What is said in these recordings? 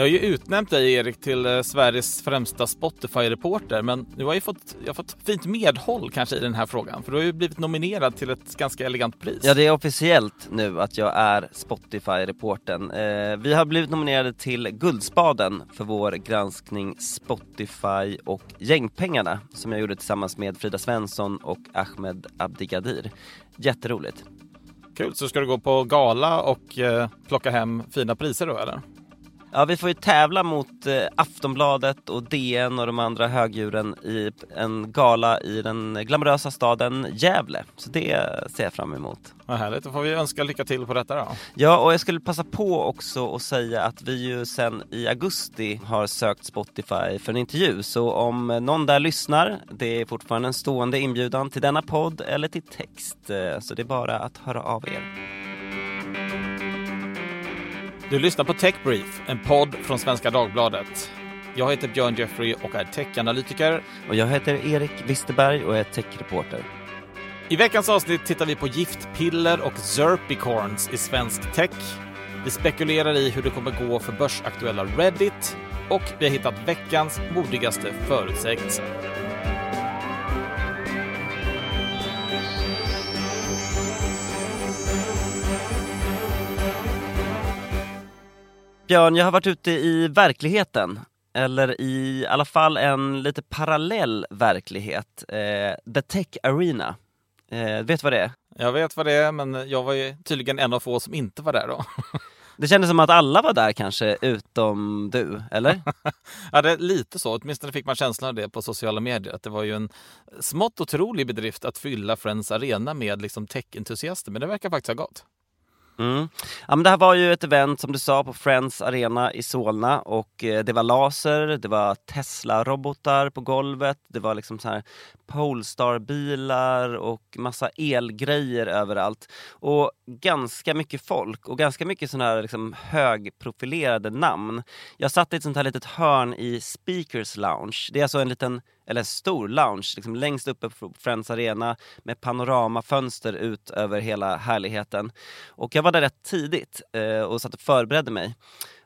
Jag har ju utnämnt dig, Erik, till Sveriges främsta Spotify-reporter, men nu har jag fått fint medhåll kanske i den här frågan, för du har ju blivit nominerad till ett ganska elegant pris. Ja, det är officiellt nu att jag är Spotify-reportern. Vi har blivit nominerade till Guldspaden för vår granskning Spotify och gängpengarna, som jag gjorde tillsammans med Frida Svensson och Ahmed Abdigadir. Jätteroligt. Kul, så ska du gå på gala och plocka hem fina priser då, eller? Ja, vi får ju tävla mot Aftonbladet och DN och de andra högdjuren i en gala i den glamorösa staden Gävle. Så det ser jag fram emot. Vad härligt, då får vi önska lycka till på detta då. Ja, och jag skulle passa på också och säga att vi ju sen i augusti har sökt Spotify för en intervju. Så om någon där lyssnar, det är fortfarande en stående inbjudan till denna podd eller till text. Så det är bara att höra av er. Du lyssnar på Tech Brief, en podd från Svenska Dagbladet. Jag heter Björn Jeffery och är techanalytiker. Och jag heter Erik Wisterberg och är techreporter. I veckans avsnitt tittar vi på giftpiller och Zerpicorns i svensk tech. Vi spekulerar i hur det kommer gå för börsaktuella Reddit. Och vi har hittat veckans modigaste förutsägelse. Björn, jag har varit ute i verkligheten, eller i alla fall en lite parallell verklighet. The Tech Arena. Vet vad det är? Jag vet vad det är, men jag var ju tydligen en av få som inte var där då. Det kändes som att alla var där kanske, utom du, eller? Ja, det är lite så. Åtminstone fick man känslan av det på sociala medier. Att det var ju en smått otrolig bedrift att fylla Friends Arena med liksom tech-entusiaster, men det verkar faktiskt ha gått. Mm. Ja, men det här var ju ett event som du sa på Friends Arena i Solna, och det var laser, det var Tesla-robotar på golvet, det var liksom så här Polestar-bilar och massa elgrejer överallt och ganska mycket folk och ganska mycket sådana här liksom högprofilerade namn. Jag satt i ett sånt här litet hörn i Speakers Lounge. Det är alltså en liten, eller stor lounge, liksom längst uppe på Friends Arena med panoramafönster ut över hela härligheten. Och jag var där rätt tidigt och satt och förberedde mig.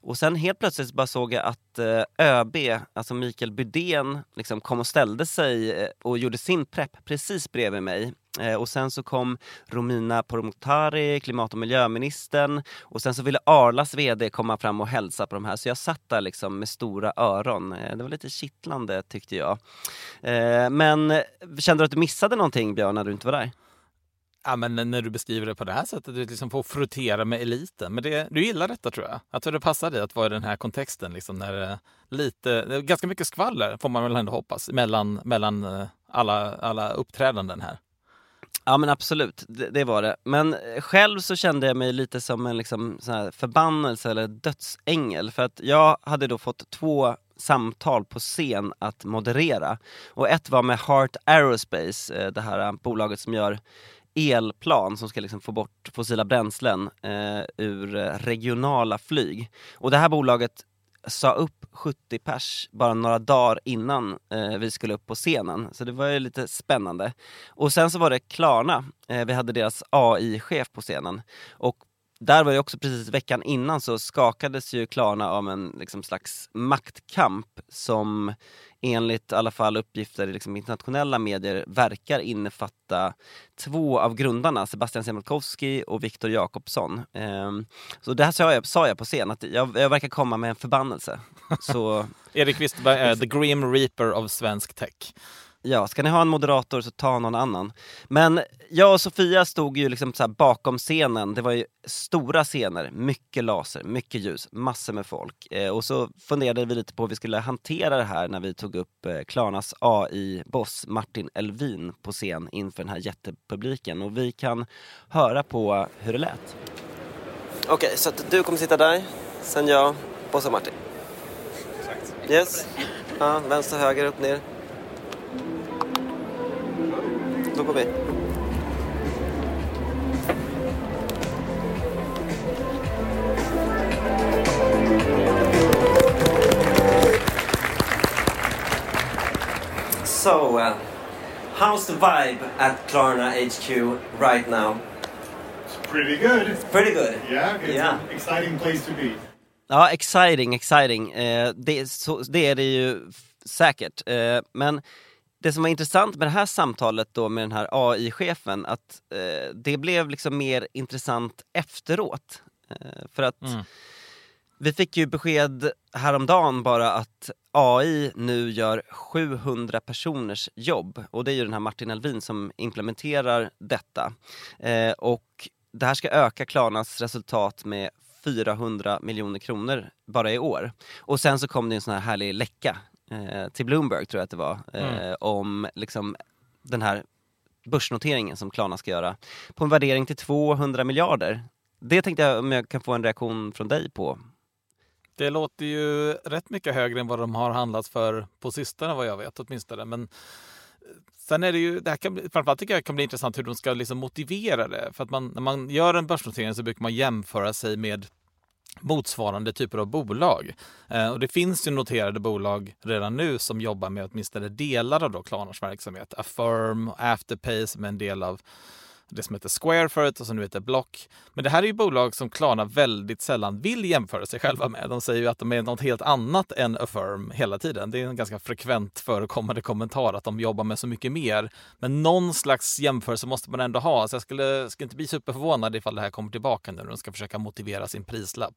Och sen helt plötsligt bara såg jag att ÖB, alltså Mikael Bydén, liksom kom och ställde sig och gjorde sin prepp precis bredvid mig. Och sen så kom Romina Pourmokhtari, klimat- och miljöministern. Och sen så ville Arlas vd komma fram och hälsa på de här. Så jag satt där liksom med stora öron. Det var lite kittlande, tyckte jag. Men kände du att du missade någonting, Björn, när du inte var där? Ja, men när du beskriver det på det här sättet, du liksom får frottera med eliten. Men det, du gillar detta, tror jag. Jag tror det passar dig att vara i den här kontexten. Liksom, när lite, ganska mycket skvaller får man väl ändå hoppas mellan alla uppträdanden här. Ja, men absolut, det var det. Men själv så kände jag mig lite som en liksom, sån här förbannelse eller dödsängel. För att jag hade då fått 2 samtal på scen att moderera. Och ett var med Heart Aerospace, det här bolaget som gör elplan som ska liksom få bort fossila bränslen ur regionala flyg. Och det här bolaget sa upp 70 pers bara några dagar innan vi skulle upp på scenen. Så det var ju lite spännande. Och sen så var det Klarna. Vi hade deras AI-chef på scenen. Och där var ju också precis veckan innan så skakades ju Klarna av en liksom slags maktkamp som enligt i alla fall uppgifter i liksom internationella medier verkar innefatta 2 av grundarna, Sebastian Siemiatkowski och Viktor Jakobsson. Så det här sa jag på scen, att jag verkar komma med en förbannelse. Så... Erik Wisterberg är the Grim Reaper av svensk tech. Ja, ska ni ha en moderator så ta någon annan. Men jag och Sofia stod ju liksom så här bakom scenen. Det var ju stora scener, mycket laser, mycket ljus, massor med folk. Och så funderade vi lite på hur vi skulle hantera det här när vi tog upp Klarnas AI-boss Martin Elvin på scen inför den här jättepubliken. Och vi kan höra på hur det lät. Okej, så att du kommer sitta där, sen jag, bossar Martin. Exakt. Yes. Ja, vänster, höger, upp, ner. Då går vi. So, how's the vibe at Klarna HQ right now? It's pretty good. Yeah, it's an exciting place to be. Ja, exciting. Det är det ju säkert. Men det som var intressant med det här samtalet då med den här AI-chefen, att det blev liksom mer intressant efteråt. För att vi fick ju besked häromdagen bara att AI nu gör 700 personers jobb. Och det är ju den här Martin Elvin som implementerar detta. Och det här ska öka Klarnas resultat med 400 miljoner kronor bara i år. Och sen så kom det en sån här härlig läcka till Bloomberg, tror jag att det var, om liksom den här börsnoteringen som Klarna ska göra på en värdering till 200 miljarder. Det tänkte jag om jag kan få en reaktion från dig på. Det låter ju rätt mycket högre än vad de har handlats för på sistone, vad jag vet åtminstone, men sen är det ju, det här kan bli, framförallt tycker jag kan bli intressant hur de ska liksom motivera det. För att när man gör en börsnotering så brukar man jämföra sig med motsvarande typer av bolag. Och det finns ju noterade bolag redan nu som jobbar med åtminstone delar av då Klarnas verksamhet. Affirm, Afterpay som är en del av det som heter Square förut och som nu heter Block. Men det här är ju bolag som Klarna väldigt sällan vill jämföra sig själva med. De säger ju att de är något helt annat än Affirm hela tiden. Det är en ganska frekvent förekommande kommentar att de jobbar med så mycket mer. Men någon slags jämförelse måste man ändå ha. Så jag skulle inte bli superförvånad ifall det här kommer tillbaka nu när de ska försöka motivera sin prislapp.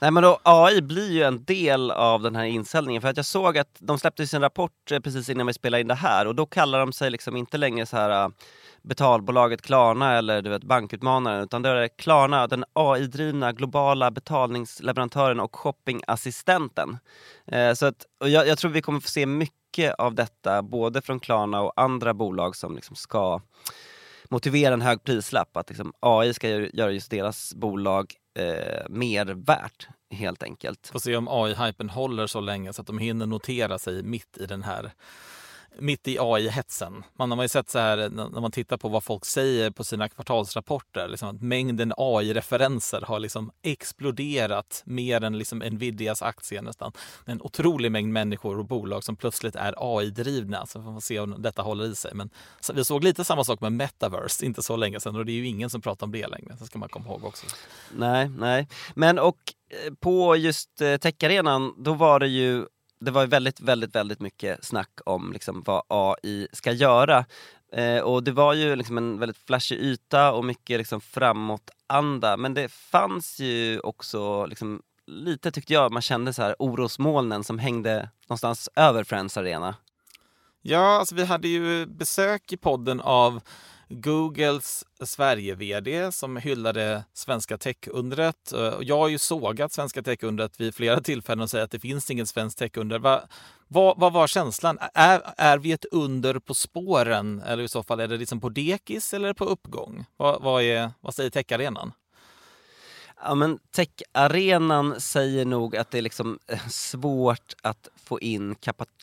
Nej, men då AI blir ju en del av den här inställningen. För att jag såg att de släppte sin rapport precis innan vi spelade in det här. Och då kallar de sig liksom inte längre så här betalbolaget Klarna eller du vet, bankutmanaren. Utan det är Klarna, den AI-drivna globala betalningsleverantören och shoppingassistenten. Så att, och jag tror vi kommer få se mycket av detta. Både från Klarna och andra bolag som liksom ska motivera en hög prislapp. Att liksom AI ska göra just deras bolag mer värt, helt enkelt. Får se om AI-hypen håller så länge så att de hinner notera sig mitt i AI-hetsen. Man har ju sett så här, när man tittar på vad folk säger på sina kvartalsrapporter, liksom att mängden AI-referenser har liksom exploderat mer än liksom Nvidias aktie nästan. En otrolig mängd människor och bolag som plötsligt är AI-drivna. Så får man se om detta håller i sig. Men så, vi såg lite samma sak med Metaverse inte så länge sedan, och det är ju ingen som pratar om det längre. Så ska man komma ihåg också. Nej. Men och på just Tech-arenan, då var det ju väldigt, väldigt, väldigt mycket snack om liksom vad AI ska göra. Och det var ju liksom en väldigt flashig yta och mycket liksom framåtanda. Men det fanns ju också liksom lite, tyckte jag, man kände så här orosmolnen som hängde någonstans över Friends Arena. Ja, alltså vi hade ju besök i podden av Googles Sverige-vd som hyllade svenska tech-undret. Jag har ju sågat svenska tech-undret vid flera tillfällen och säger att det finns ingen svensk tech-under. Vad var känslan? Är vi ett under på spåren? Eller i så fall, är det liksom på dekis eller på uppgång? Vad säger tech-arenan? Ja, men tech-arenan säger nog att det är liksom svårt att få in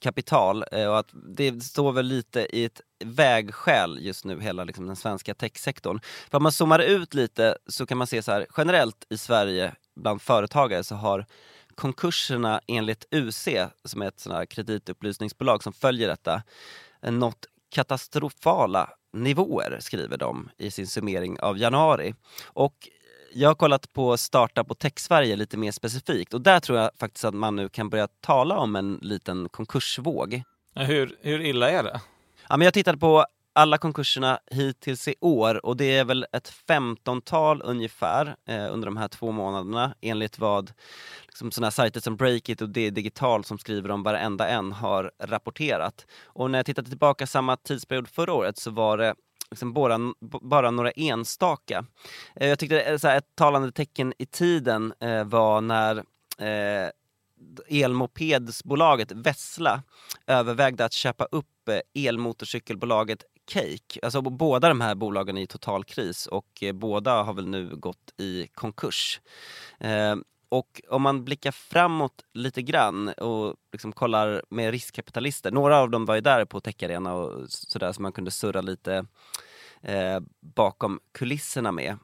kapital och att det står väl lite i ett vägskäl just nu, hela liksom den svenska techsektorn. För om man zoomar ut lite så kan man se så här, generellt i Sverige bland företagare så har konkurserna enligt UC, som är ett sån här kreditupplysningsbolag som följer detta, nått katastrofala nivåer, skriver de i sin summering av januari. Och jag har kollat på startup och tech-Sverige lite mer specifikt. Och där tror jag faktiskt att man nu kan börja tala om en liten konkursvåg. Hur illa är det? Ja, men jag tittade på alla konkurserna hittills i år. Och det är väl ett 15-tal ungefär under de här 2 månaderna. Enligt vad liksom sådana här sajter som Breakit och det digital som skriver om varenda en har rapporterat. Och när jag tittade tillbaka samma tidsperiod förra året så var det liksom bara några enstaka. Jag tyckte ett talande tecken i tiden var när elmopedsbolaget Vessla övervägde att köpa upp elmotorcykelbolaget Cake. Alltså båda de här bolagen är i total kris och båda har väl nu gått i konkurs. Och om man blickar framåt lite grann och liksom kollar med riskkapitalister. Några av dem var ju där på Tech-arena och sådär, så man kunde surra lite bakom kulisserna med.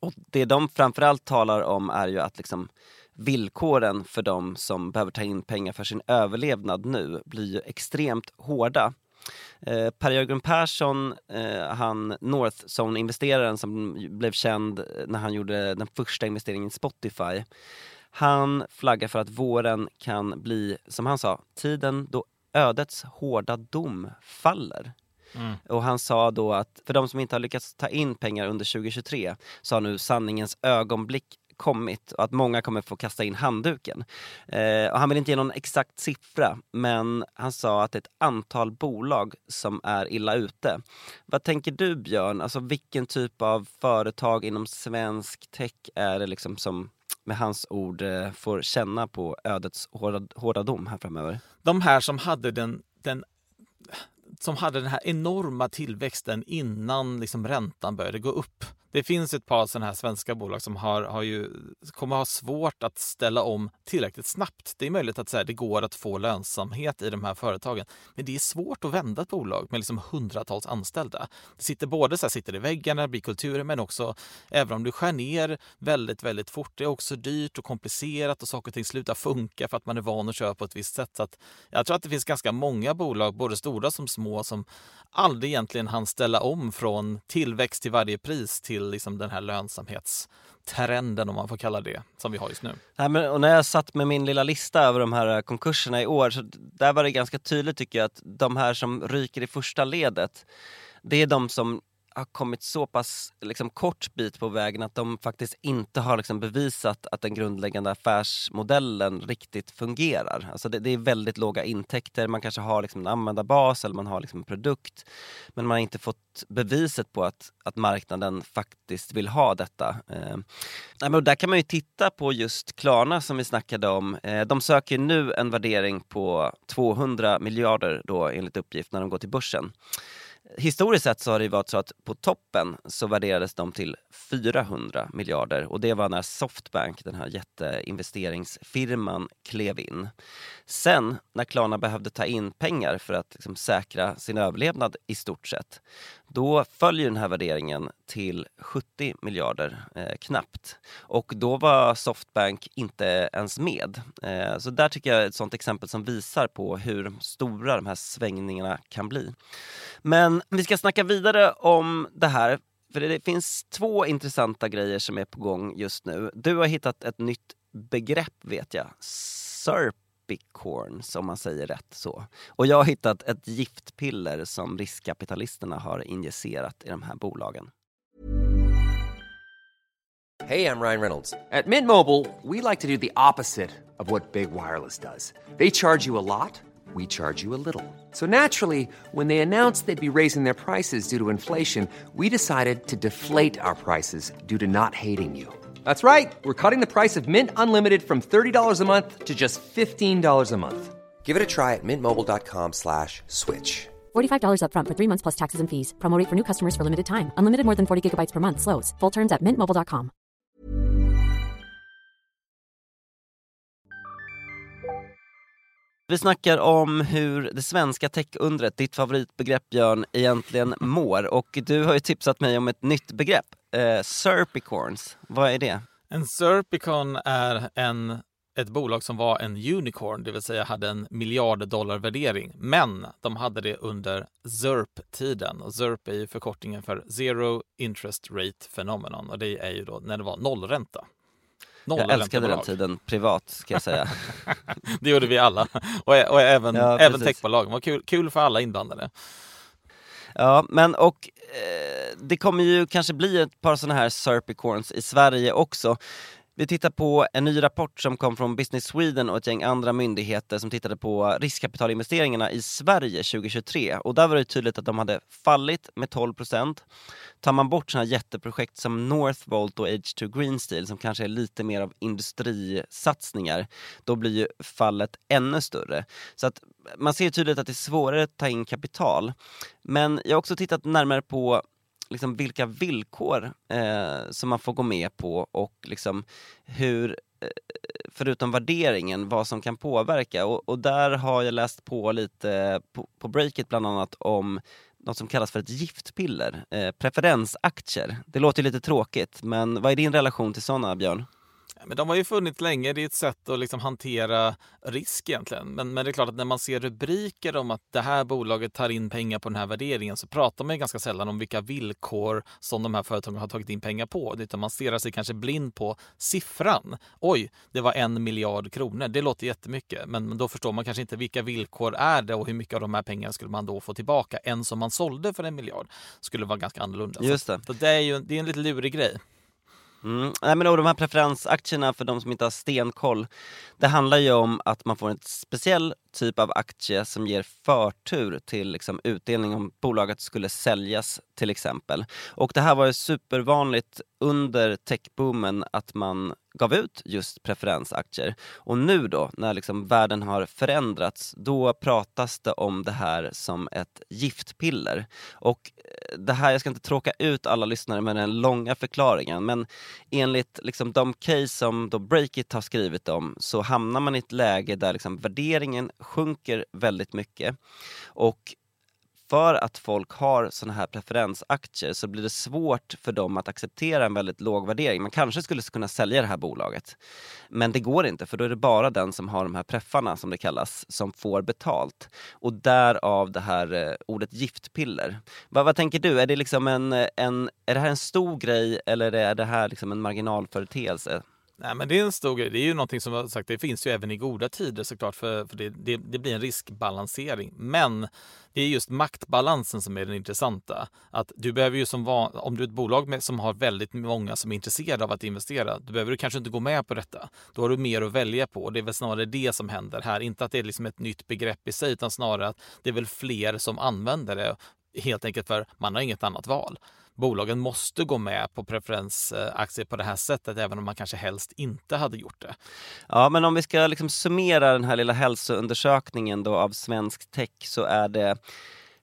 Och det de framförallt talar om är ju att liksom villkoren för de som behöver ta in pengar för sin överlevnad nu blir ju extremt hårda. Per-Jörgen Persson, han Northzone-investeraren som blev känd när han gjorde den första investeringen i Spotify, Han flaggar för att våren kan bli, som han sa, tiden då ödets hårda dom faller. Mm. Och han sa då att för de som inte har lyckats ta in pengar under 2023 så har nu sanningens ögonblick kommit och att många kommer få kasta in handduken. Och han vill inte ge någon exakt siffra, men han sa att det är ett antal bolag som är illa ute. Vad tänker du, Björn? Alltså, vilken typ av företag inom svensk tech är det liksom som med hans ord får känna på ödets hårda dom här framöver? De här som hade den här enorma tillväxten innan liksom räntan började gå upp. Det finns ett par sådana här svenska bolag som kommer ha svårt att ställa om tillräckligt snabbt. Det är möjligt att det går att få lönsamhet i de här företagen. Men det är svårt att vända ett bolag med liksom hundratals anställda. Det sitter både sitter i väggarna, det blir kulturen, men också även om du skär ner väldigt, väldigt fort. Det är också dyrt och komplicerat och saker och ting slutar funka för att man är van att köpa på ett visst sätt. Så att jag tror att det finns ganska många bolag, både stora som små, som aldrig egentligen hann ställa om från tillväxt till varje pris till liksom den här lönsamhetstrenden, om man får kalla det, som vi har just nu. Nej, men, och när jag satt med min lilla lista över de här konkurserna i år, så där var det ganska tydligt tycker jag att de här som ryker i första ledet, det är de som har kommit så pass liksom kort bit på vägen att de faktiskt inte har liksom bevisat att den grundläggande affärsmodellen riktigt fungerar. Alltså det är väldigt låga intäkter, man kanske har liksom en användarbas eller man har liksom en produkt, men man har inte fått beviset på att marknaden faktiskt vill ha detta. Och där kan man ju titta på just Klarna som vi snackade om. De söker nu en värdering på 200 miljarder då, enligt uppgift när de går till börsen. Historiskt sett så har det varit så att på toppen så värderades de till 400 miljarder. Och det var när Softbank, den här jätteinvesteringsfirman, klev in. Sen när Klarna behövde ta in pengar för att liksom säkra sin överlevnad i stort sett, då följer den här värderingen till 70 miljarder knappt. Och då var Softbank inte ens med. Så där tycker jag är ett sånt exempel som visar på hur stora de här svängningarna kan bli. Men vi ska snacka vidare om det här, för det finns två intressanta grejer som är på gång just nu. Du har hittat ett nytt begrepp, vet jag. Zerpicorns, om man säger rätt så. Och jag har hittat ett giftpiller som riskkapitalisterna har injicerat i de här bolagen. Hey, I'm Ryan Reynolds. At Mint Mobile, we like to do the opposite of what Big Wireless does. They charge you a lot. We charge you a little. So naturally, when they announced they'd be raising their prices due to inflation, we decided to deflate our prices due to not hating you. That's right. We're cutting the price of Mint Unlimited from $30 a month to just $15 a month. Give it a try at mintmobile.com/switch. $45 up front for 3 months plus taxes and fees. Promo rate for new customers for limited time. Unlimited more than 40 gigabytes per month slows. Full terms at mintmobile.com. Vi snackar om hur det svenska tech-undret, ditt favoritbegrepp Björn, egentligen mår. Och du har ju tipsat mig om ett nytt begrepp. Zerpicorns. Vad är det? En Zerpicon är ett bolag som var en unicorn, det vill säga hade en $1 miljard värdering. Men de hade det under ZERP-tiden. Och ZERP är ju förkortningen för Zero Interest Rate Phenomenon. Och det är ju då när det var nollränta. Jag älskade den tiden privat, ska jag säga. Det gjorde vi alla. Och även, ja, även techbolagen. Var kul för alla inblandade. Ja, men och det kommer ju kanske bli ett par sådana här Zerpicorns i Sverige också. Vi tittar på en ny rapport som kom från Business Sweden och ett gäng andra myndigheter som tittade på riskkapitalinvesteringarna i Sverige 2023. Och där var det tydligt att de hade fallit med 12%. Tar man bort sådana jätteprojekt som Northvolt och H2 Green Steel som kanske är lite mer av industrisatsningar, då blir ju fallet ännu större. Så att man ser tydligt att det är svårare att ta in kapital. Men jag har också tittat närmare på liksom vilka villkor som man får gå med på och liksom hur, förutom värderingen, vad som kan påverka. Och där har jag läst på lite på Breakit bland annat om något som kallas för ett giftpiller, preferensaktier. Det låter lite tråkigt, men vad är din relation till sådana, Björn? Men de har ju funnits länge, det är ett sätt att liksom hantera risk egentligen. Men det är klart att när man ser rubriker om att det här bolaget tar in pengar på den här värderingen, så pratar man ju ganska sällan om vilka villkor som de här företagen har tagit in pengar på. Utan man ser sig kanske blind på siffran. Oj, det var 1 miljard kronor. Det låter jättemycket, men då förstår man kanske inte vilka villkor är det och hur mycket av de här pengarna skulle man då få tillbaka. En som man sålde för 1 miljard skulle vara ganska annorlunda. Just det. Så det är ju en lite lurig grej. Nej, men de här preferensaktierna, för de som inte har stenkoll, det handlar ju om att man får en speciell typ av aktie som ger förtur till liksom utdelning om bolaget skulle säljas till exempel. Och det här var ju supervanligt under techboomen att man gav ut just preferensaktier. Och nu då, när liksom världen har förändrats, då pratas det om det här som ett giftpiller. Och det här, jag ska inte tråka ut alla lyssnare med den långa förklaringen, men enligt liksom de case som då Breakit har skrivit om, så hamnar man i ett läge där liksom värderingen sjunker väldigt mycket. Och för att folk har såna här preferensaktier så blir det svårt för dem att acceptera en väldigt låg värdering. Man kanske skulle kunna sälja det här bolaget. Men det går inte, för då är det bara den som har de här preffarna, som det kallas, som får betalt. Och därav det här ordet giftpiller. Vad tänker du? Är det liksom är det här en stor grej, eller är det här liksom en marginalföreteelse? Nej, men det är en stor grej. Det är ju någonting som jag har sagt, det finns ju även i goda tider såklart, för det blir en riskbalansering. Men det är just maktbalansen som är den intressanta. Att du behöver ju om du är ett bolag som har väldigt många som är intresserade av att investera, då behöver du kanske inte gå med på detta. Då har du mer att välja på, och det är väl snarare det som händer här. Inte att det är liksom ett nytt begrepp i sig, utan snarare att det är väl fler som använder det, helt enkelt för man har inget annat val. Bolagen måste gå med på preferensaktier på det här sättet, även om man kanske helst inte hade gjort det. Ja, men om vi ska liksom summera den här lilla hälsoundersökningen då av svensk tech, så är det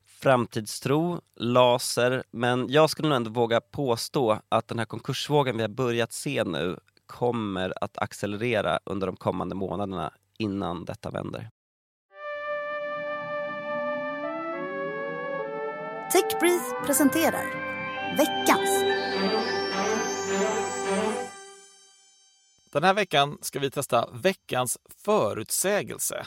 framtidstro, laser, men jag skulle nog ändå våga påstå att den här konkursvågen vi har börjat se nu kommer att accelerera under de kommande månaderna innan detta vänder. Tech Brief presenterar veckans. Den här veckan ska vi testa veckans förutsägelse.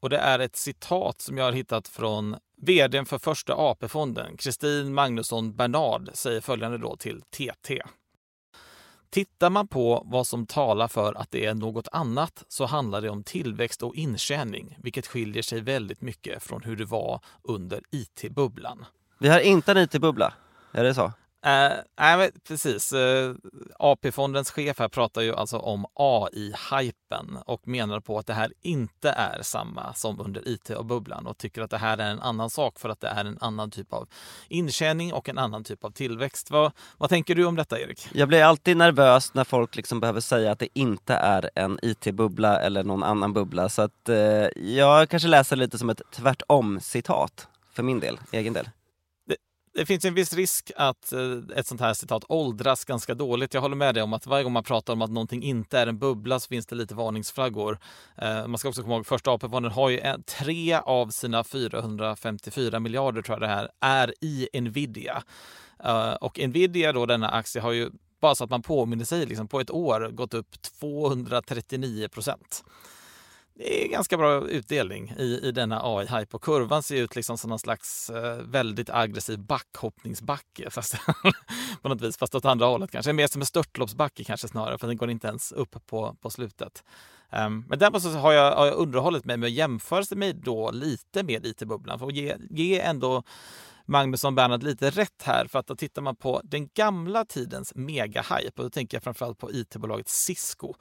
Och det är ett citat som jag har hittat från vd:n för Första AP-fonden, Kristin Magnusson Bernard, säger följande då till TT. Tittar man på vad som talar för att det är något annat, så handlar det om tillväxt och intjäning, vilket skiljer sig väldigt mycket från hur det var under IT-bubblan. Vi har inte en IT-bubbla. Är det så? Nej, precis. AP-fondens chef här pratar ju alltså om AI-hypen och menar på att det här inte är samma som under IT och bubblan, och tycker att det här är en annan sak för att det är en annan typ av intjäning och en annan typ av tillväxt. Vad tänker du om detta, Erik? Jag blir alltid nervös när folk liksom behöver säga att det inte är en IT-bubbla eller någon annan bubbla, så att jag kanske läser lite som ett tvärtom-citat för min del, egen del. Det finns en viss risk att ett sånt här citat åldras ganska dåligt. Jag håller med dig om att varje gång man pratar om att någonting inte är en bubbla, så finns det lite varningsflaggor. Man ska också komma ihåg, Första AP-fonden har ju 3 av sina 454 miljarder, tror jag det här, är i Nvidia. Och Nvidia då, denna aktie, har ju, bara så att man påminner sig, liksom, på ett år gått upp 239%. Det är ganska bra utdelning i denna AI-hype, och kurvan ser ut liksom som någon slags väldigt aggressiv backhoppningsbacke, fast på något vis, fast åt andra hållet kanske. Mer som en störtloppsbacke kanske snarare, för den går inte ens upp på slutet. Men därför så har jag underhållit mig med att jämföra mig då lite med IT-bubblan, för att ge ändå Magnusson Bernhard lite rätt här, för att då tittar man på den gamla tidens mega-hype, och då tänker jag framförallt på IT-bolaget Cisco,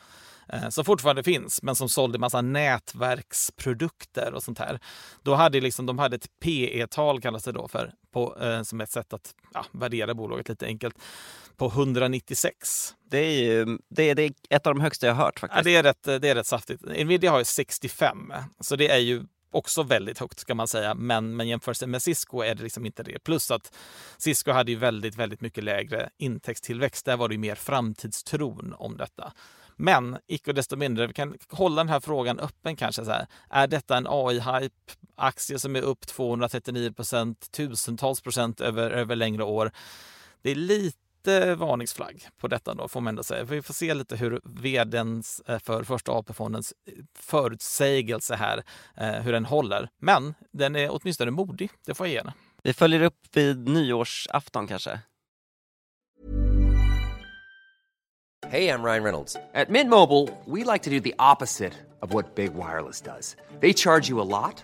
som fortfarande finns, men som sålde massa nätverksprodukter och sånt här. Då hade liksom, de hade ett PE-tal, kallas det då för, som ett sätt att värdera bolaget lite enkelt, på 196. Det är ett av de högsta jag har hört faktiskt. Ja, det är rätt saftigt. Nvidia har ju 65, så det är ju också väldigt högt, ska man säga, men jämfört med Cisco är det liksom inte det. Plus att Cisco hade ju väldigt, väldigt mycket lägre intäktstillväxt. Där var det ju mer framtidstron om detta. Men icke desto mindre, vi kan hålla den här frågan öppen kanske. Så här, är detta en AI-hype? Aktier som är upp 239%, tusentals procent över längre år. Det är lite lite varningsflagg på detta då, får man ändå säga. Vi får se lite hur vdns för första AP-fondens förutsägelse här, hur den håller. Men den är åtminstone modig, det får jag ge den. Vi följer upp vid nyårsafton kanske. Hey, I'm Ryan Reynolds. At Mint Mobile, we like to do the opposite of what Big Wireless does. They charge you a lot,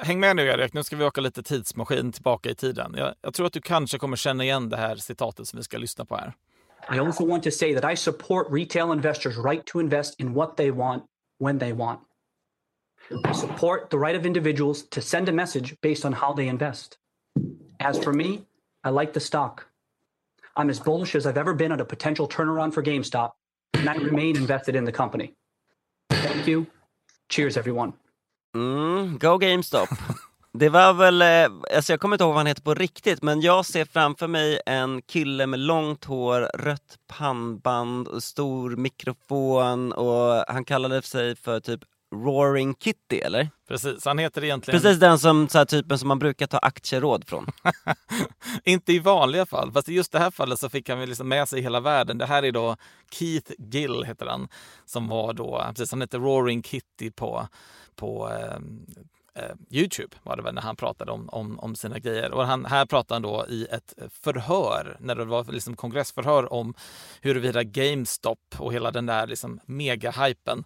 Häng med nu, Erik. Nu ska vi åka lite tidsmaskin tillbaka i tiden. Jag tror att du kanske kommer känna igen det här citatet som vi ska lyssna på här. I also want to say that I support retail investors' right to invest in what they want, when they want. I support the right of individuals to send a message based on how they invest. As for me, I like the stock. I'm as bullish as I've ever been on a potential turnaround for GameStop, and I remain invested in the company. Thank you. Cheers, everyone. Go GameStop. Det var väl, alltså jag kommer inte ihåg vad han heter på riktigt, men jag ser framför mig en kille med långt hår, rött pannband och stor mikrofon, och han kallade sig för typ Roaring Kitty, eller? Precis, han heter egentligen... Precis den som, så här, typen som man brukar ta aktieråd från. Inte i vanliga fall, fast i just det här fallet så fick han väl liksom med sig hela världen. Det här är då Keith Gill heter han, som var då, precis, han heter Roaring Kitty på YouTube var det väl när han pratade om sina grejer. Och här pratade han då i ett förhör, när det var liksom kongressförhör om huruvida GameStop och hela den där liksom mega-hypen,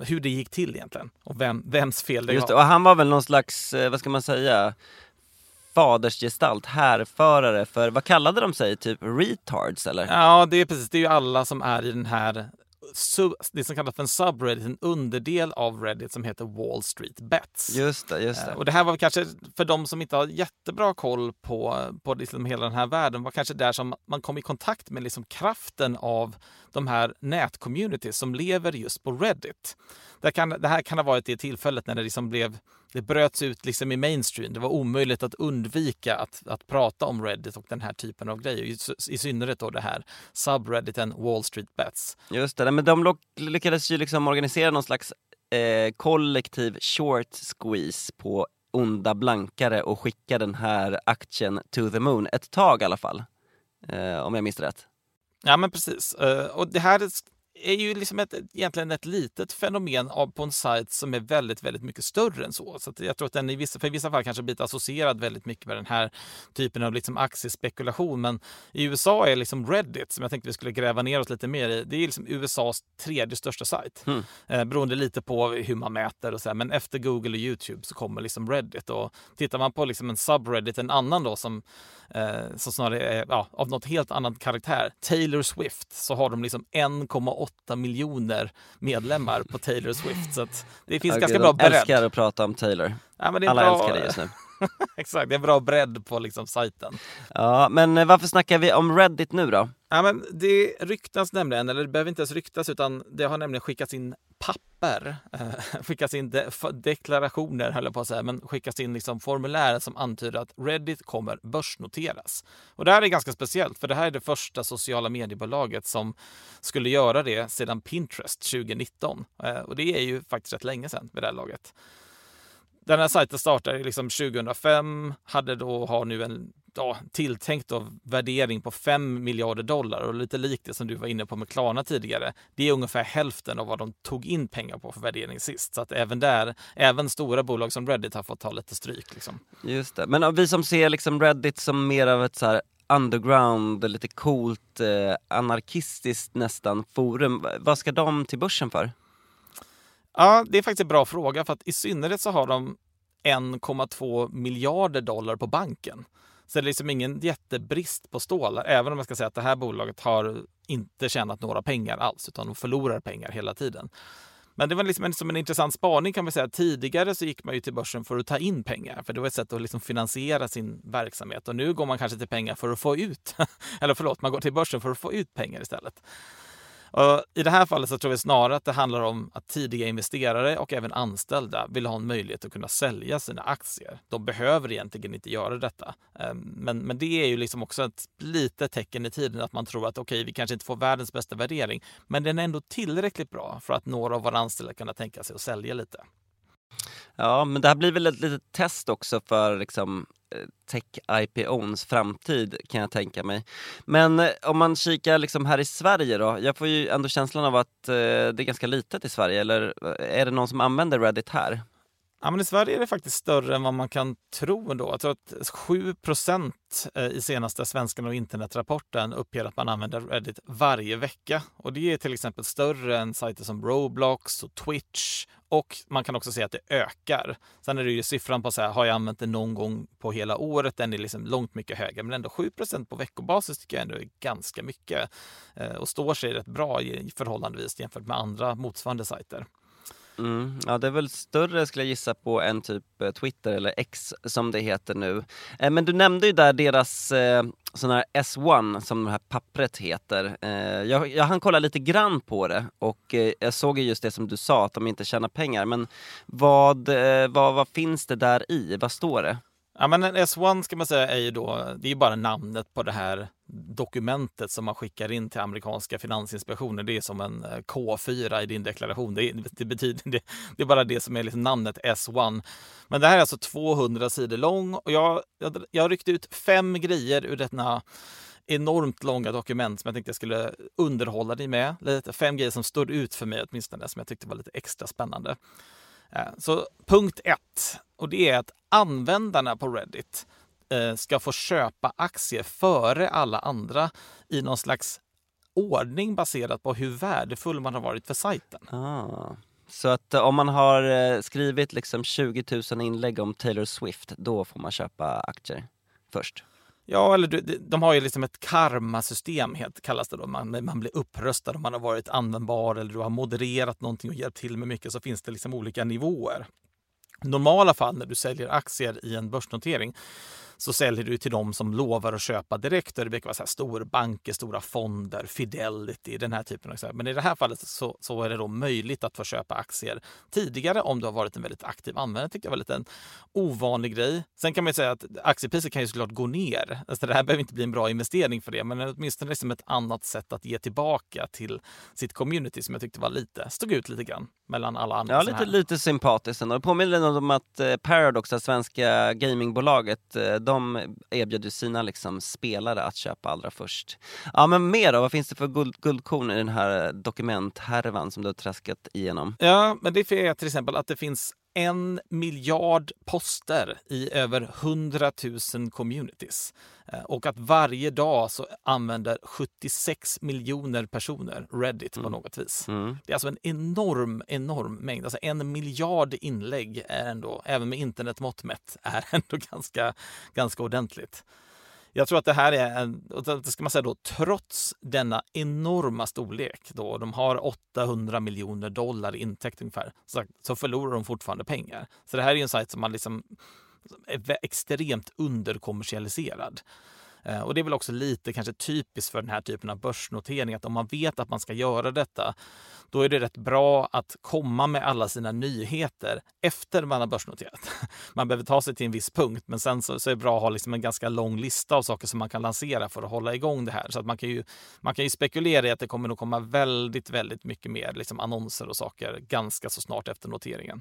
hur det gick till egentligen och vems fel det var. Just det, och han var väl någon slags, vad ska man säga, fadersgestalt, härförare för, vad kallade de sig, typ retards eller? Ja, det är precis, det är ju alla som är i den här det som kallas för en subreddit, en underdel av Reddit som heter Wall Street Bets. Just det. Och det här var kanske, för de som inte har jättebra koll på liksom hela den här världen, var kanske där som man kom i kontakt med liksom kraften av de här nätcommunities som lever just på Reddit. Det här kan ha varit det tillfället när det liksom blev... Det bröts ut liksom i mainstream. Det var omöjligt att undvika att prata om Reddit och den här typen av grejer. I synnerhet då det här subredditen Wall Street Bets. Just det, men de lyckades ju liksom organisera någon slags kollektiv short squeeze på onda blankare och skicka den här aktien to the moon ett tag i alla fall. Om jag minns rätt. Ja, men precis. Och det här... är ju liksom egentligen ett litet fenomen på en sajt som är väldigt, väldigt mycket större än så. Så att jag tror att den i vissa fall kanske blir associerad väldigt mycket med den här typen av liksom aktiespekulation. Men i USA är liksom Reddit, som jag tänkte vi skulle gräva ner oss lite mer i, det är liksom USAs tredje största sajt. Beroende lite på hur man mäter och så här. Men efter Google och YouTube så kommer liksom Reddit. Och tittar man på liksom en subreddit, en annan då som snarare är av något helt annat karaktär, Taylor Swift, så har de liksom 1,8 miljoner medlemmar på Taylor Swift. Så att det finns ganska bra bredd. Jag älskar att prata om Taylor. Ja, men det är alla bra... älskar det just nu. Exakt, det är bra bredd på liksom sajten. Ja, men varför snackar vi om Reddit nu då? Ja, men det ryktas nämligen, eller det behöver inte ens ryktas, utan det har nämligen skickats in papper, skickas in deklarationer, höll jag på att säga, men skickas in liksom formulär som antyder att Reddit kommer börsnoteras. Och det här är ganska speciellt, för det här är det första sociala mediebolaget som skulle göra det sedan Pinterest 2019. Och det är ju faktiskt rätt länge sedan vid det här laget. Den här sajten startade liksom 2005, har nu en tilltänkt värdering på $5 miljarder och lite likt det som du var inne på med Klarna tidigare. Det är ungefär hälften av vad de tog in pengar på för värdering sist. Så att även stora bolag som Reddit har fått ta lite stryk. Liksom. Just det, men vi som ser liksom Reddit som mer av ett så här underground, lite coolt, anarkistiskt nästan forum, vad ska de till börsen för? Ja, det är faktiskt en bra fråga, för att i synnerhet så har de $1,2 miljarder på banken. Så det är liksom ingen jättebrist på stålar, även om jag ska säga att det här bolaget har inte tjänat några pengar alls, utan de förlorar pengar hela tiden. Men det var liksom som en intressant spaning kan man säga. Tidigare så gick man ju till börsen för att ta in pengar. För det var ett sätt att liksom finansiera sin verksamhet. Och nu går man kanske till pengar för att få ut. Eller förlåt, man går till börsen för att få ut pengar istället. Och i det här fallet så tror vi snarare att det handlar om att tidiga investerare och även anställda vill ha en möjlighet att kunna sälja sina aktier. De behöver egentligen inte göra detta. Men det är ju liksom också ett litet tecken i tiden att man tror att okej, vi kanske inte får världens bästa värdering. Men den är ändå tillräckligt bra för att några av våra anställda kan tänka sig att sälja lite. Ja, men det här blir väl ett litet test också för liksom tech-IPOs framtid kan jag tänka mig. Men om man kikar liksom här i Sverige då, jag får ju ändå känslan av att det är ganska litet i Sverige, eller är det någon som använder Reddit här? Ja, men i Sverige är det faktiskt större än vad man kan tro ändå. Jag tror att 7% i senaste Svenskan och internetrapporten uppger att man använder Reddit varje vecka. Och det är till exempel större än sajter som Roblox och Twitch. Och man kan också se att det ökar. Sen är det ju siffran på så här, har jag använt det någon gång på hela året? Den är liksom långt mycket högre. Men ändå 7% på veckobasis tycker jag ändå är ganska mycket. Och står sig rätt bra i förhållandevis jämfört med andra motsvarande sajter. Mm. Ja, det är väl större skulle jag gissa på än typ Twitter eller X som det heter nu. Men du nämnde ju där deras sån här S1 som det här pappret heter. Jag hann kolla lite grann på det och jag såg ju just det som du sa att de inte tjänar pengar. Men vad finns det där i? Vad står det? Ja, men en S1 ska man säga är ju då, det är ju bara namnet på det här dokumentet som man skickar in till amerikanska finansinspektionen. Det är som en K4 i din deklaration. Det är bara det som är liksom namnet S1. Men det här är alltså 200 sidor lång och jag ryckte ut 5 grejer ur denna enormt långa dokument som jag tänkte jag skulle underhålla dig med. Lite 5 grejer som stod ut för mig åtminstone som jag tyckte var lite extra spännande. Så punkt 1, och det är att användarna på Reddit ska få köpa aktier före alla andra i någon slags ordning baserat på hur värdefull man har varit för sajten. Ah. Så att om man har skrivit liksom 20 000 inlägg om Taylor Swift, då får man köpa aktier först? Ja, eller de har ju liksom ett karmasystem kallas det då. Man blir uppröstad om man har varit användbar eller du har modererat någonting och hjälpt till med mycket, så finns det liksom olika nivåer. Normala fall när du säljer aktier i en börsnotering så säljer du till dem som lovar att köpa direkt. Det brukar vara så här stora banker, stora fonder, Fidelity, den här typen av aktier. Men i det här fallet så är det då möjligt att få köpa aktier tidigare om du har varit en väldigt aktiv användare. Det tyckte jag var lite en ovanlig grej. Sen kan man ju säga att aktiepriset kan ju såklart gå ner. Alltså det här behöver inte bli en bra investering för det, men åtminstone liksom ett annat sätt att ge tillbaka till sitt community som jag tyckte var lite, stod ut lite grann mellan alla andra. Ja, lite sympatiskt. Och det påminner om att Paradox, det svenska gamingbolaget, de erbjuder sina liksom spelare att köpa allra först. Ja, men mer då? Vad finns det för guldkorn i den här dokumenthärvan som du har traskat igenom? Ja, men det är till exempel att det finns 1 miljard poster i över 100 000 communities. Och att varje dag så använder 76 miljoner personer Reddit på något vis. Mm. Det är alltså en enorm mängd. Alltså 1 miljard inlägg är ändå, även med internetmått mätt, är ändå ganska ordentligt. Jag tror att det här är, det ska man säga då, trots denna enorma storlek då, de har $800 miljoner intäkt ungefär, så förlorar de fortfarande pengar. Så det här är en sajt som man liksom är extremt underkommersialiserad. Och det är väl också lite kanske typiskt för den här typen av börsnotering att om man vet att man ska göra detta, då är det rätt bra att komma med alla sina nyheter efter man har börsnoterat. Man behöver ta sig till en viss punkt, men sen så är det bra att ha liksom en ganska lång lista av saker som man kan lansera för att hålla igång det här. Så att man kan ju spekulera i att det kommer att komma väldigt, väldigt mycket mer liksom annonser och saker ganska så snart efter noteringen.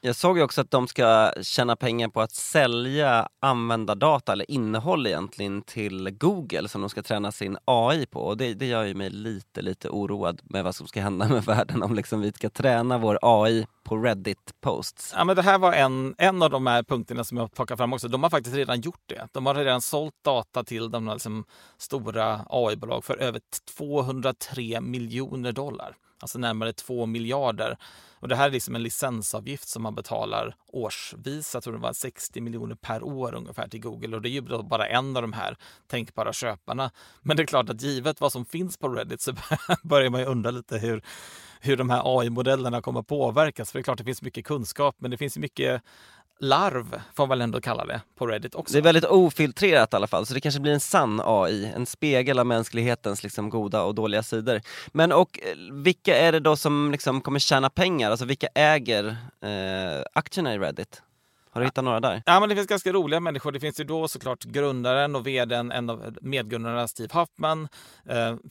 Jag såg ju också att de ska tjäna pengar på att sälja användardata eller innehåll egentligen till Google som de ska träna sin AI på. Och det gör ju mig lite oroad med vad som ska hända med världen om liksom vi ska träna vår AI på Reddit-posts. Ja, men det här var en av de här punkterna som jag plockade fram också. De har faktiskt redan gjort det. De har redan sålt data till de liksom stora AI-bolag för över $203 miljoner. alltså närmare 2 miljarder. Och det här är liksom en licensavgift som man betalar årsvis, jag tror det var 60 miljoner per år ungefär till Google, och det är ju bara en av de här tänkbara köparna. Men det är klart att givet vad som finns på Reddit så börjar man ju undra lite hur de här AI-modellerna kommer påverkas, för det är klart det finns mycket kunskap, men det finns mycket larv, får man väl ändå kalla det, på Reddit också. Det är väldigt ofiltrerat i alla fall, så det kanske blir en sann AI, en spegel av mänsklighetens liksom goda och dåliga sidor. Men och vilka är det då som liksom kommer tjäna pengar? Alltså vilka äger aktierna i Reddit? Har du hittat några där? Ja, men det finns ganska roliga människor. Det finns ju då såklart grundaren och vdn, en av medgrundarna, Steve Huffman.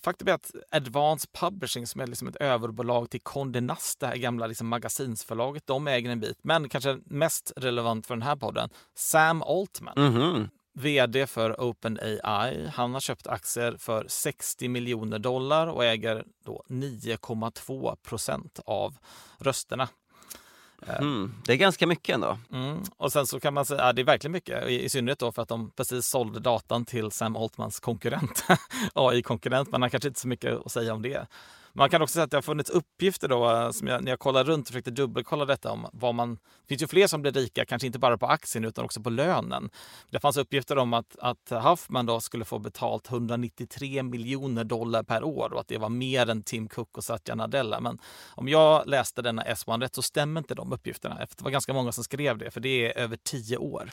Faktum är att Advanced Publishing, som är liksom ett överbolag till Condé Nast, det här gamla liksom magasinsförlaget, de äger en bit. Men kanske mest relevant för den här podden, Sam Altman. Mm-hmm. VD för OpenAI. Han har köpt aktier för $60 miljoner och äger då 9,2% av rösterna. Mm, det är ganska mycket ändå. Mm. Och sen så kan man säga, ja, det är verkligen mycket, i synnerhet då för att de precis sålde datan till Sam Altmans konkurrent, AI-konkurrent, men han kanske inte så mycket att säga om det. Man kan också säga att det har funnits uppgifter då, som när jag kollar runt och försökte dubbelkolla detta om vad man... Det finns ju fler som blir rika, kanske inte bara på aktien utan också på lönen. Det fanns uppgifter om att Huffman då skulle få betalt $193 miljoner per år och att det var mer än Tim Cook och Satya Nadella. Men om jag läste denna S1 rätt så stämmer inte de uppgifterna. Det var ganska många som skrev det, för det är över 10 år.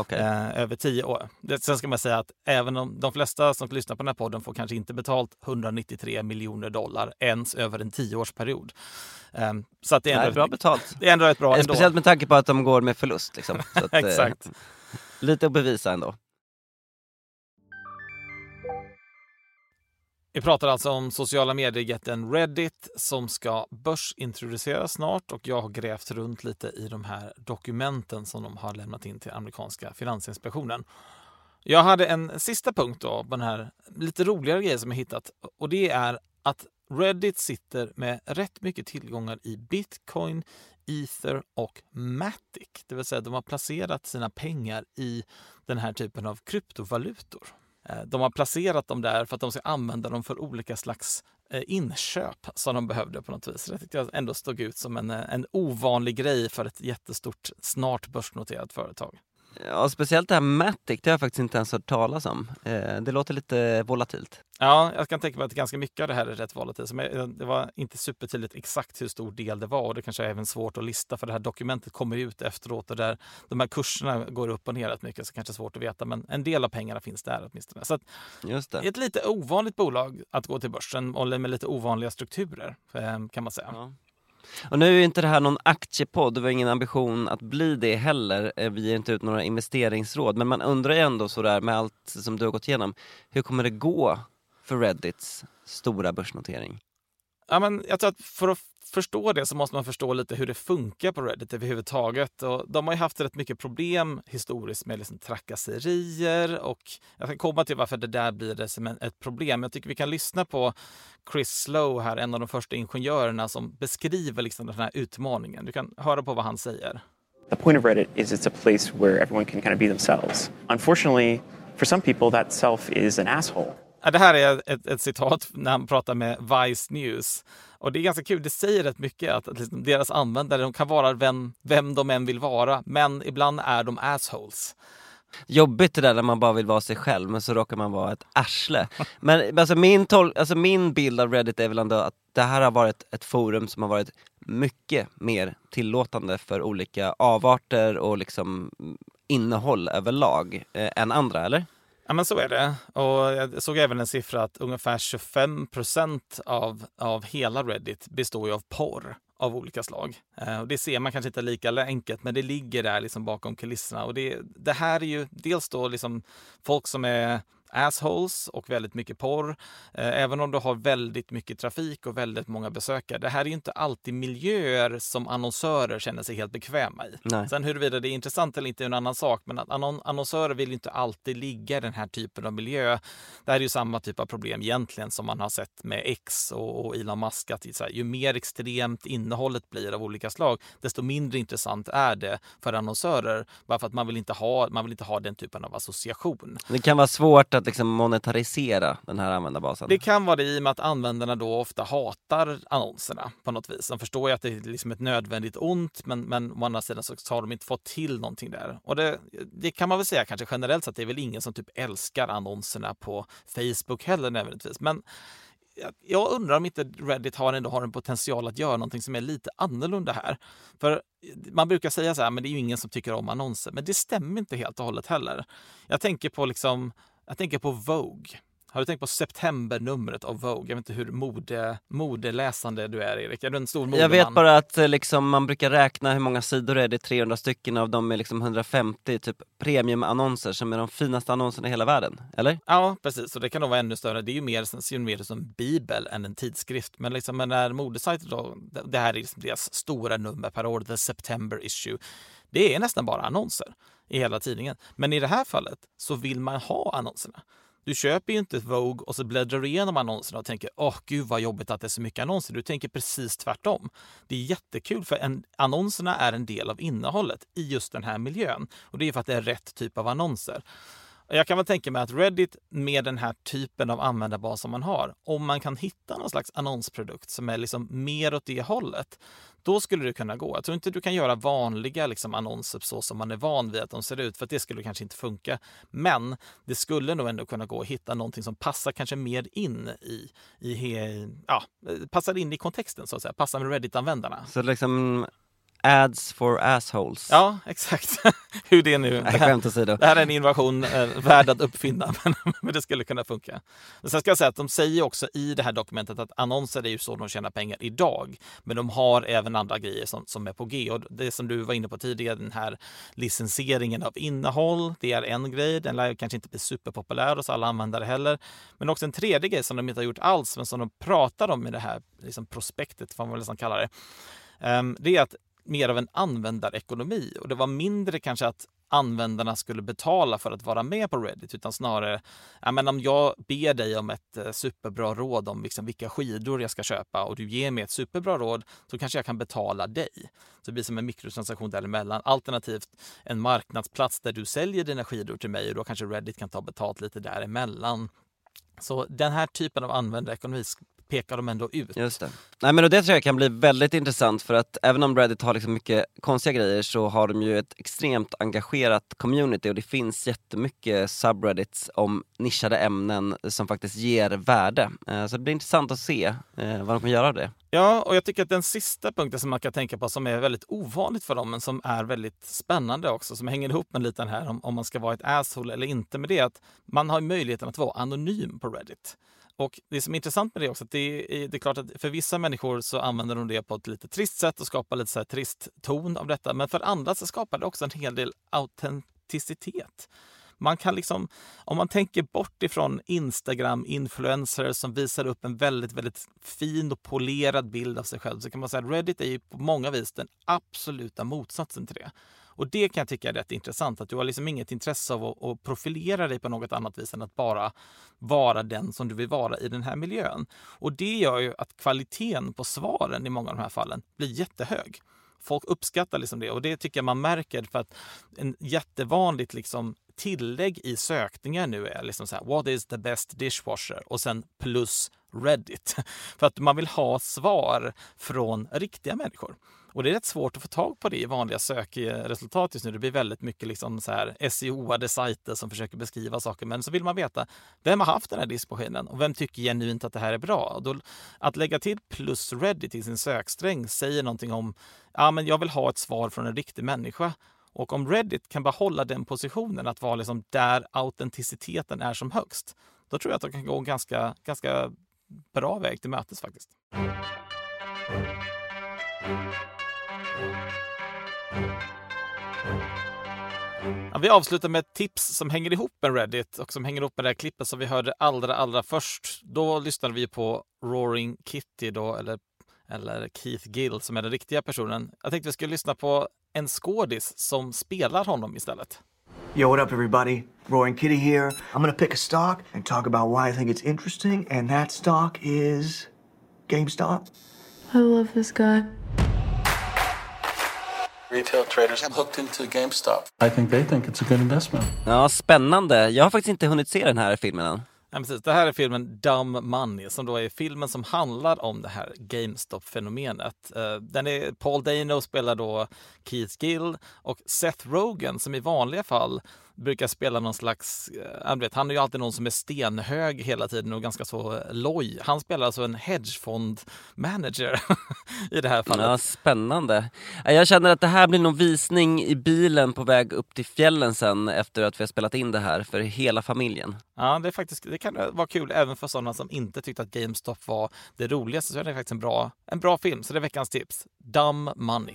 Okay. Över 10 år. Sen ska man säga att även om de flesta som lyssnar på den här podden får kanske inte betalt $193 miljoner ens över en 10-årsperiod. Så att det är ändå bra betalt. Det är ändå rätt bra ändå. Speciellt med tanke på att de går med förlust. Liksom. Så att, exakt. Lite att bevisa ändå. Vi pratar alltså om sociala medier-jätten Reddit som ska börsintroduceras snart, och jag har grävt runt lite i de här dokumenten som de har lämnat in till amerikanska finansinspektionen. Jag hade en sista punkt då på den här lite roligare grejen som jag hittat, och det är att Reddit sitter med rätt mycket tillgångar i Bitcoin, Ether och Matic. Det vill säga att de har placerat sina pengar i den här typen av kryptovalutor. De har placerat dem där för att de ska använda dem för olika slags inköp som de behövde på något vis. Det tyckte jag ändå stod ut som en ovanlig grej för ett jättestort, snart börsnoterat företag. Ja, speciellt det här Matic, det har jag faktiskt inte ens hört talas om. Det låter lite volatilt. Ja, jag kan tänka mig att ganska mycket av det här är rätt volatilt. Men det var inte supertydligt exakt hur stor del det var, och det kanske är även svårt att lista, för det här dokumentet kommer ut efteråt, och där de här kurserna går upp och ner rätt mycket, så kanske det är svårt att veta, men en del av pengarna finns där åtminstone. Så att, just det. Ett lite ovanligt bolag att gå till börsen, och med lite ovanliga strukturer kan man säga. Ja. Och nu är inte det här någon aktiepodd, vi har ingen ambition att bli det heller, vi ger inte ut några investeringsråd, men man undrar ju ändå sådär med allt som du har gått igenom, hur kommer det gå för Reddits stora börsnotering? Ja, men jag tror att för att förstå det så måste man förstå lite hur det funkar på Reddit överhuvudtaget. Och de har ju haft rätt mycket problem historiskt med liksom trakasserier, och jag kan komma till varför det där blir det som ett problem. Jag tycker vi kan lyssna på Chris Slow här, en av de första ingenjörerna som beskriver liksom den här utmaningen. Du kan höra på vad han säger. The point of Reddit is it's a place where everyone can kind of be themselves. Unfortunately, for some people that self is an asshole. Det här är ett citat när han pratar med Vice News. Och det är ganska kul, det säger rätt mycket att liksom deras användare, de kan vara vem de än vill vara, men ibland är de assholes. Jobbigt det där när man bara vill vara sig själv, men så råkar man vara ett arsle. Men alltså, min bild av Reddit är väl ändå att det här har varit ett forum som har varit mycket mer tillåtande för olika avarter och liksom innehåll överlag än andra, eller? Ja, men så är det. Och jag såg även en siffra att ungefär 25% av hela Reddit består ju av porr av olika slag. Och det ser man kanske inte lika enkelt, men det ligger där liksom bakom kulisserna. Och det här är ju dels då liksom folk som är assholes och väldigt mycket porr. Även om du har väldigt mycket trafik och väldigt många besökare. Det här är ju inte alltid miljöer som annonsörer känner sig helt bekväma i. Nej. Sen huruvida det är intressant eller inte är en annan sak. Men att annonsörer vill inte alltid ligga i den här typen av miljö. Det här är ju samma typ av problem egentligen som man har sett med X och Elon Musk. Att så här, ju mer extremt innehållet blir av olika slag, desto mindre intressant är det för annonsörer. Bara för att man vill inte ha den typen av association. Det kan vara svårt att att liksom monetarisera den här användarbasen. Det kan vara det, i och med att användarna då ofta hatar annonserna på något vis. De förstår ju att det är liksom ett nödvändigt ont, men å andra sidan så har de inte fått till någonting där. Och det kan man väl säga kanske generellt, så att det är väl ingen som typ älskar annonserna på Facebook heller nödvändigtvis. Men jag undrar om inte Reddit har en potential att göra någonting som är lite annorlunda här. För man brukar säga så här, men det är ju ingen som tycker om annonser. Men det stämmer inte helt och hållet heller. Jag tänker på Vogue. Har du tänkt på septembernumret av Vogue? Jag vet inte hur modeläsande du är, Erik. Är du en stor modeman? Jag vet bara att liksom, man brukar räkna hur många sidor det är. Det är 300 stycken, av dem är liksom 150 typ premiumannonser som är de finaste annonserna i hela världen, eller? Ja, precis. Så det kan nog vara ännu större. Det är ju mer som en bibel än en tidskrift. Men liksom den här modesajten då, det här är deras stora nummer per år, The September Issue. Det är nästan bara annonser i hela tidningen. Men i det här fallet så vill man ha annonserna. Du köper ju inte Vogue och så bläddrar du igenom annonserna och tänker, gud vad jobbigt att det är så mycket annonser. Du tänker precis tvärtom. Det är jättekul, för annonserna är en del av innehållet i just den här miljön. Och det är för att det är rätt typ av annonser. Jag kan väl tänka mig att Reddit, med den här typen av användarbas som man har, om man kan hitta någon slags annonsprodukt som är liksom mer åt det hållet, då skulle det kunna gå. Jag tror inte du kan göra vanliga liksom annonser så som man är van vid att de ser ut, för att det skulle kanske inte funka. Men det skulle nog ändå kunna gå att hitta någonting som passar kanske mer in passar in i kontexten, så att säga. Passar med Reddit-användarna. Så liksom ads for assholes. Ja, exakt. Hur det är nu. Det här är en innovation värd att uppfinna, men det skulle kunna funka. Men sen ska jag säga att de säger också i det här dokumentet att annonser är ju så de tjänar pengar idag, men de har även andra grejer som är på G. Och det som du var inne på tidigare, den här licensieringen av innehåll, det är en grej. Den lär kanske inte bli superpopulär hos alla användare heller. Men också en tredje grej som de inte har gjort alls, men som de pratar om i det här liksom prospektet, vad man liksom kallar det, det är att mer av en användarekonomi, och det var mindre kanske att användarna skulle betala för att vara med på Reddit, utan snarare, men om jag ber dig om ett superbra råd om liksom vilka skidor jag ska köpa och du ger mig ett superbra råd, så kanske jag kan betala dig. Så det blir som en mikrotransaktion däremellan, alternativt en marknadsplats där du säljer dina skidor till mig, och då kanske Reddit kan ta betalt lite däremellan. Så den här typen av användarekonomi pekar de ändå ut. Just det. Nej, men det tror jag kan bli väldigt intressant, för att även om Reddit har liksom mycket konstiga grejer, så har de ju ett extremt engagerat community, och det finns jättemycket subreddits om nischade ämnen som faktiskt ger värde. Så det blir intressant att se vad de kan göra av det. Ja, och jag tycker att den sista punkten som man kan tänka på, som är väldigt ovanligt för dem, men som är väldigt spännande också, som hänger ihop med lite här om man ska vara ett asshole eller inte med det, att man har möjligheten att vara anonym på Reddit. Och det som är intressant med det också, att det är klart att för vissa människor så använder de det på ett lite trist sätt och skapar lite så här trist ton av detta. Men för andra så skapar det också en hel del autenticitet. Man kan liksom, om man tänker bort ifrån Instagram-influencers som visar upp en väldigt, väldigt fin och polerad bild av sig själv, så kan man säga att Reddit är ju på många vis den absoluta motsatsen till det. Och det kan jag tycka är rätt intressant, att du har liksom inget intresse av att profilera dig på något annat vis än att bara vara den som du vill vara i den här miljön. Och det gör ju att kvaliteten på svaren i många av de här fallen blir jättehög. Folk uppskattar liksom det, och det tycker jag man märker, för att en jättevanligt liksom tillägg i sökningar nu är liksom så här, what is the best dishwasher? Och sen plus Reddit. För att man vill ha svar från riktiga människor. Och det är rätt svårt att få tag på det i vanliga sökresultat just nu. Det blir väldigt mycket liksom så här SEO-ade sajter som försöker beskriva saker. Men så vill man veta, vem har haft den här diskmaskinen? Och vem tycker genuint att det här är bra? Och då, att lägga till plus Reddit i sin söksträng säger någonting om, men jag vill ha ett svar från en riktig människa. Och om Reddit kan behålla den positionen, att vara liksom där autenticiteten är som högst, då tror jag att det kan gå en ganska, ganska bra väg till mötes faktiskt. Ja, vi avslutar med ett tips som hänger ihop med Reddit och som hänger ihop med det här klippet som vi hörde allra först. Då lyssnade vi på Roaring Kitty då, eller Keith Gill, som är den riktiga personen. Jag tänkte vi skulle lyssna på en skådis som spelar honom istället. Yo, what up everybody? Roaring Kitty here. I'm gonna pick a stock and talk about why I think it's interesting, and that stock is GameStop. I love this guy. Retail traders have hooked into GameStop. I think they think it's a good investment. Ja, spännande. Jag har faktiskt inte hunnit se den här filmen än. Ja, precis. Det här är filmen Dumb Money, som då är filmen som handlar om det här GameStop-fenomenet. Den är Paul Dano spelar då Keith Gill och Seth Rogen, som i vanliga fall brukar spela någon slags, han är ju alltid någon som är stenhög hela tiden och ganska så loj. Han spelar alltså en hedgefondmanager i det här fallet. Ja, spännande. Jag känner att det här blir någon visning i bilen på väg upp till fjällen sen efter att vi har spelat in det här för hela familjen. Ja, det är faktiskt, det kan vara kul även för sådana som inte tyckte att GameStop var det roligaste, så är det faktiskt en bra film. Så det är veckans tips. Dumb Money.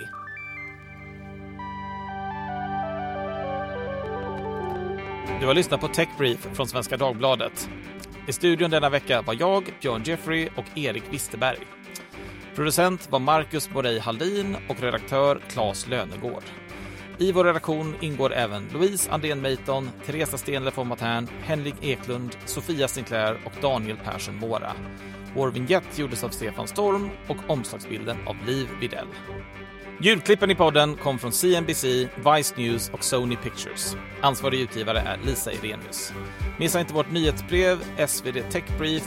Du har lyssnat på Tech Brief från Svenska Dagbladet. I studion denna vecka var jag, Björn Jeffery och Erik Wisterberg. Producent var Marcus Borei Hallin och redaktör Claes Lönegård. I vår redaktion ingår även Louise Andén Meiton, Teresa Stenle von Matern, Henrik Eklund, Sofia Sinclair och Daniel Persson Mora. Vår vignett gjordes av Stefan Storm och omslagsbilden av Liv Widell. Ljudklippen i podden kom från CNBC, Vice News och Sony Pictures. Ansvarig utgivare är Lisa Irenius. Missa inte vårt nyhetsbrev, SvD Tech Brief.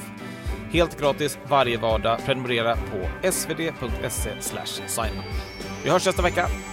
Helt gratis varje vardag. Prenumerera på svd.se/signup. Vi hörs nästa vecka.